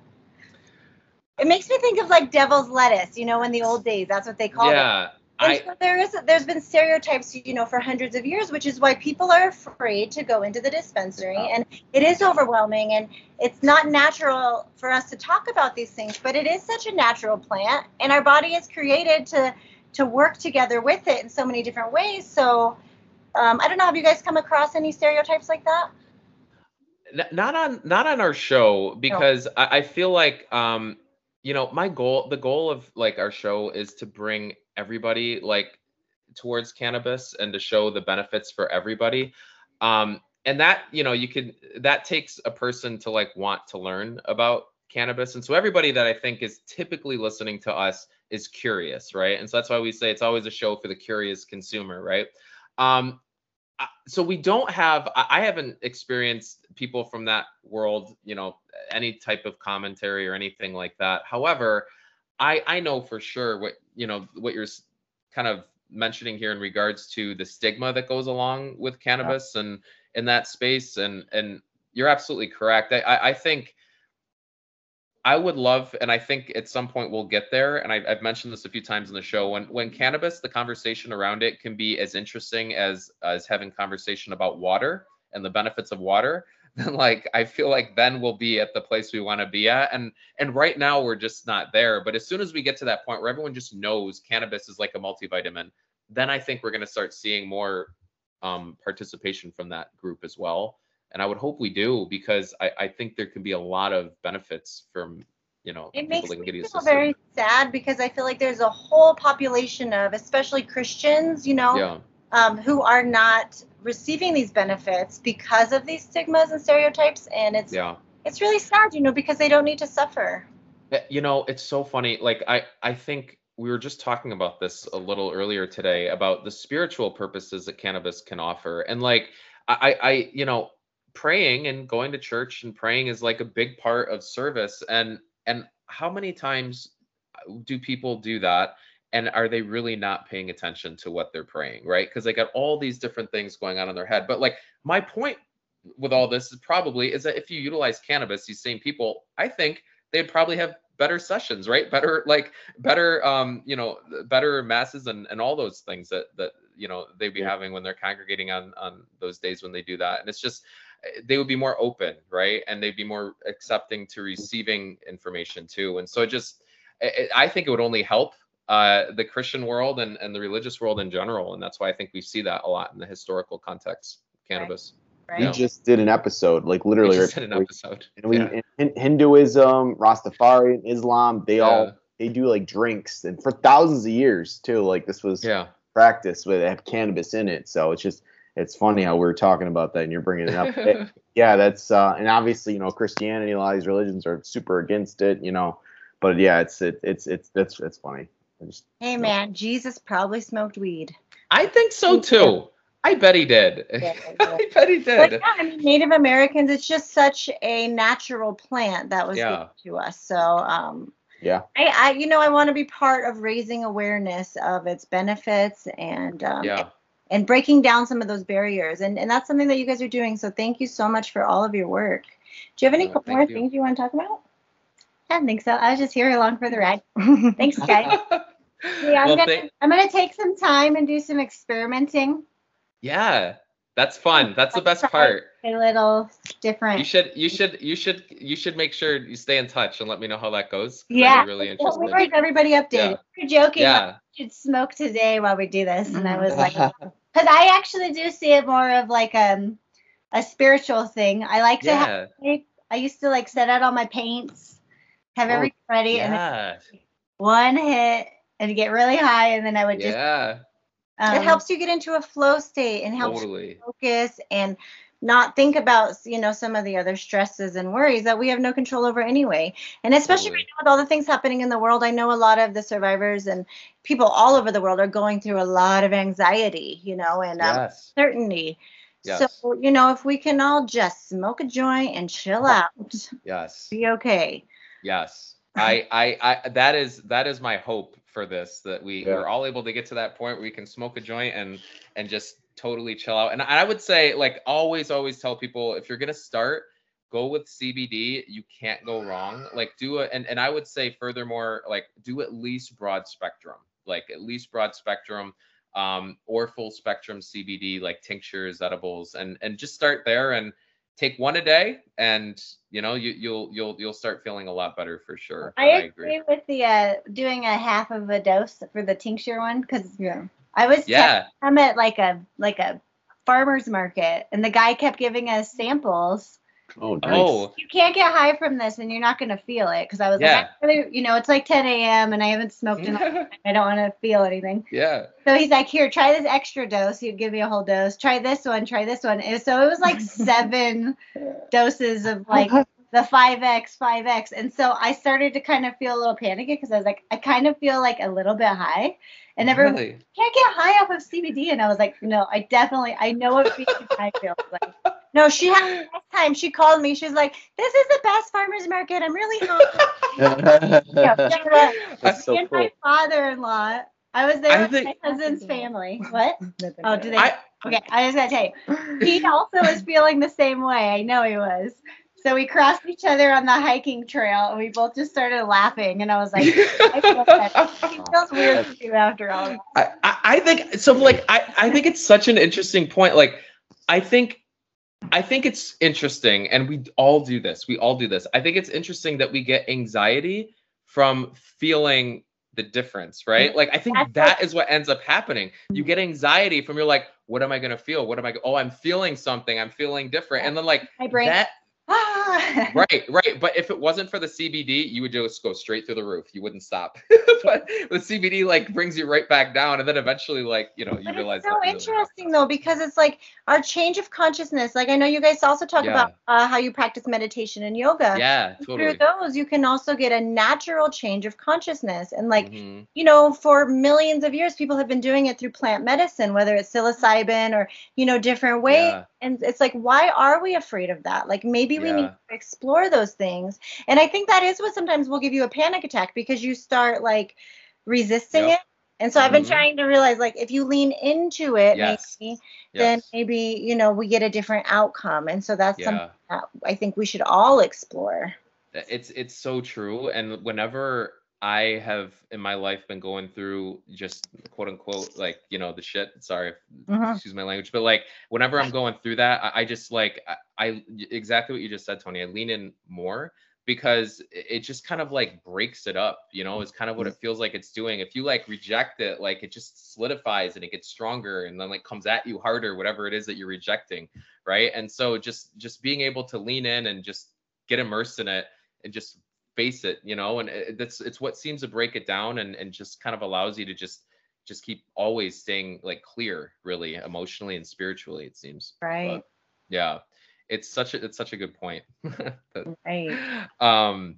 It makes me think of like devil's lettuce, you know, in the old days, that's what they called yeah. it. And so there is, there's been stereotypes, you know, for hundreds of years, which is why people are afraid to go into the dispensary. Oh. And it is overwhelming, and it's not natural for us to talk about these things, but it is such a natural plant, and our body is created to to work together with it in so many different ways. So um, I don't know, have you guys come across any stereotypes like that? Not on, not on our show, because no. I, I feel like, um, you know, my goal, the goal of like our show is to bring everybody like towards cannabis and to show the benefits for everybody. Um, and that, you know, you could, that takes a person to like want to learn about cannabis. And so everybody that I think is typically listening to us is curious, right? And so that's why we say it's always a show for the curious consumer, right? Um, so we don't have, I haven't experienced people from that world, you know, any type of commentary or anything like that. However, I, I know for sure what, you know, what you're kind of mentioning here in regards to the stigma that goes along with cannabis yeah. and in that space. And, and you're absolutely correct. I, I think I would love, and I think at some point we'll get there. And I, I've mentioned this a few times in the show, when, when cannabis, the conversation around it can be as interesting as, as having conversation about water and the benefits of water. Then like, I feel like then we'll be at the place we want to be at. And, and right now we're just not there. But as soon as we get to that point where everyone just knows cannabis is like a multivitamin, then I think we're going to start seeing more um, participation from that group as well. And I would hope we do, because I, I think there can be a lot of benefits from, you know, it makes me feel very sad, because I feel like there's a whole population of, especially Christians, you know, yeah. um, who are not receiving these benefits because of these stigmas and stereotypes. And it's yeah. it's really sad, you know, because they don't need to suffer. You know, it's so funny. Like, I, I think we were just talking about this a little earlier today about the spiritual purposes that cannabis can offer. And like, I, I you know, praying and going to church and praying is like a big part of service. And, and how many times do people do that? And are they really not paying attention to what they're praying, right? Because they got all these different things going on in their head. But like my point with all this is probably is that if you utilize cannabis, these same people, I think they'd probably have better sessions, right? Better like better, um, you know, better masses and, and all those things that that you know they'd be yeah. having when they're congregating on on those days when they do that. And it's just they would be more open, right? And they'd be more accepting to receiving information too. And so it just it, I think it would only help uh the Christian world and and the religious world in general, and that's why I think we see that a lot in the historical context of cannabis. Right. Right. We yeah. just did an episode, like literally we just did an episode. And we yeah. in Hinduism, Rastafari, Islam, they yeah. all they do like drinks, and for thousands of years too, like this was yeah. practice where they have cannabis in it. So it's just it's funny how we were talking about that and you're bringing it up. it, yeah, that's uh, and obviously, you know, Christianity, a lot of these religions are super against it, you know. But yeah, it's it, it's it's it's it's funny. Just, hey man, know. Jesus probably smoked weed. I think so too. I bet he did. Yeah, I bet he did. But yeah, I mean, Native Americans, it's just such a natural plant that was yeah. given to us. So, um, yeah, I, I, you know, I want to be part of raising awareness of its benefits and, um, yeah. and breaking down some of those barriers. And, and that's something that you guys are doing. So thank you so much for all of your work. Do you have any uh, more you. things you want to talk about? I don't think so. I was just here along for the ride. Thanks, guys. Yeah, I'm well, gonna thank- I'm gonna take some time and do some experimenting. Yeah, that's fun. That's the best part. A little different. You should, you should, you should, you should make sure you stay in touch and let me know how that goes. Yeah, really interested. Well, we were everybody updated. Yeah. We were joking. Yeah, like, we should smoke today while we do this, and I was like, because I actually do see it more of like um a spiritual thing. I like to yeah. have. Like, I used to like set out all my paints, have oh, everything ready, yeah. and then one hit and get really high, and then I would just. Yeah. Um, it helps you get into a flow state and helps totally. you focus and not think about, you know, some of the other stresses and worries that we have no control over anyway. And especially totally. right now with all the things happening in the world, I know a lot of the survivors and people all over the world are going through a lot of anxiety, you know, and um, yes. uncertainty. Yes. So, you know, if we can all just smoke a joint and chill out, yes, be okay. Yes. I, I, I, that is, that is my hope for this, that we yeah. we're all able to get to that point where we can smoke a joint and, and just totally chill out. And I would say, like, always, always tell people, if you're going to start, go with C B D. You can't go wrong. Like do it. And, and I would say furthermore, like do at least broad spectrum, like at least broad spectrum, um, or full spectrum C B D, like tinctures, edibles, and, and just start there and take one a day, and you know you, you'll you'll you'll start feeling a lot better for sure. I, I agree. agree with the uh, doing a half of a dose for the tincture one, because yeah. I was yeah. kept, I'm at like a like a farmer's market, and the guy kept giving us samples. Oh, nice. Oh. You can't get high from this, and you're not gonna feel it, because I was yeah. like, I really, you know, it's like ten a.m. and I haven't smoked in a long time. I don't want to feel anything. Yeah. So he's like, here, try this extra dose. He'd give me a whole dose. Try this one. Try this one. And so it was like seven doses of like the five X, five X. And so I started to kind of feel a little panicky, because I was like, I kind of feel like a little bit high. And everyone really? was, can't get high off of C B D. And I was like, no, I definitely, I know what I feel like. No, she had last time. She called me. She was like, "This is the best farmers market. I'm really hungry." yeah, yeah, That's so and cool. my father-in-law. I was there I with think, my cousin's family. What? Oh, do they? I, okay, I was gonna tell you. He also was feeling the same way. I know he was. So we crossed each other on the hiking trail, and we both just started laughing. And I was like, I feel that. It feels weird to do after all of that. I, I think so. Like, I, I think it's such an interesting point. Like, I think. I think it's interesting, and we all do this. We all do this. I think it's interesting that we get anxiety from feeling the difference, right? Like, I think that is what ends up happening. You get anxiety from, you're like, what am I going to feel? What am I? Oh, I'm feeling something. I'm feeling different. And then like my brain. that. right, right. But if it wasn't for the C B D, you would just go straight through the roof. You wouldn't stop. But the C B D like brings you right back down, and then eventually, like, you know, you but realize. It's so interesting though, because it's like our change of consciousness. Like, I know you guys also talk yeah. about uh, how you practice meditation and yoga. Yeah, totally. Through those, you can also get a natural change of consciousness, and like, mm-hmm. you know, for millions of years, people have been doing it through plant medicine, whether it's psilocybin or, you know, different ways. Yeah. And it's like, why are we afraid of that? Like, maybe we yeah. need to explore those things. And I think that is what sometimes will give you a panic attack, because you start like resisting yep. it. And so mm-hmm. I've been trying to realize, like, if you lean into it, yes. maybe, yes. then maybe, you know, we get a different outcome. And so that's yeah. something that I think we should all explore. It's, it's so true. And whenever I have in my life been going through just quote unquote, like, you know, the shit, sorry, mm-hmm. excuse my language, but like whenever I'm going through that, I, I just like, I, I, exactly what you just said, Tony, I lean in more, because it just kind of like breaks it up, you know, is kind of what it feels like it's doing. If you like reject it, like it just solidifies and it gets stronger and then like comes at you harder, whatever it is that you're rejecting. Right. And so just, just being able to lean in and just get immersed in it and just face it, you know, and that's, it, it's what seems to break it down and, and just kind of allows you to just just keep always staying like clear, really, emotionally and spiritually, it seems. Right. But, yeah. It's such a, it's such a good point. But, right. Um,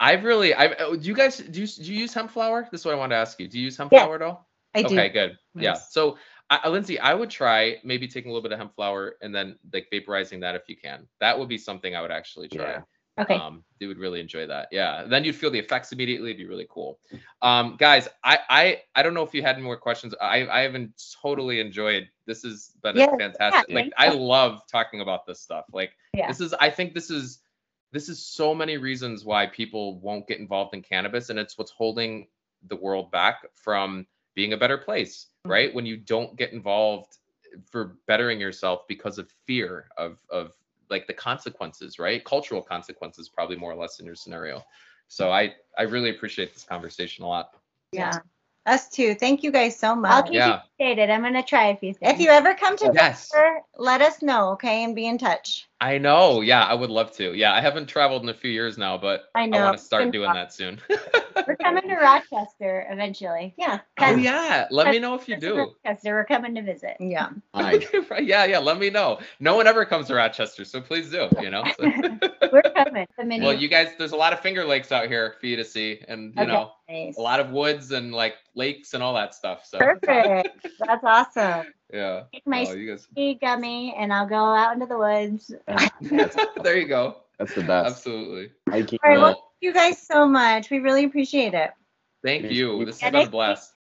I've really, I do you guys, do you, do you use hemp flour? This is what I wanted to ask you. Do you use hemp yeah, flour at all? I do. Okay, good. Nice. Yeah. So I, Lindsay, I would try maybe taking a little bit of hemp flour and then like vaporizing that if you can. That would be something I would actually try. Yeah. Okay. Um, they would really enjoy that. Yeah. Then you'd feel the effects immediately. It'd be really cool. Um, guys, I, I, I don't know if you had any more questions. I, I haven't totally enjoyed. This has been yes, fantastic. Yeah, like I sense. love talking about this stuff. Like yeah. this is, I think this is, this is so many reasons why people won't get involved in cannabis, and it's what's holding the world back from being a better place, mm-hmm. right? When you don't get involved for bettering yourself because of fear of, of, like the consequences, right? Cultural consequences, probably more or less in your scenario. So I, I really appreciate this conversation a lot. Yeah. Us too. Thank you guys so much. I'll keep yeah. you updated. I'm going to try a few things. If you ever come to yes. Denver, let us know, okay? And be in touch. I know. Yeah, I would love to. Yeah, I haven't traveled in a few years now, but I, know. I want to start doing that soon. We're coming to Rochester eventually. Yeah. Oh, yeah. Let me know if you do. Rochester, we're coming to visit. Yeah. Right. yeah, yeah. Let me know. No one ever comes to Rochester, so please do, you know? So. We're coming. Well, you guys, there's a lot of Finger Lakes out here for you to see, and, you okay, know, nice. a lot of woods and, like, lakes and all that stuff. So. Perfect. That's awesome. Yeah. Take my oh, you guys... gummy, and I'll go out into the woods. There you go. That's the best. Absolutely. All right, well, thank you guys so much. We really appreciate it. Thank you. This has been a blast.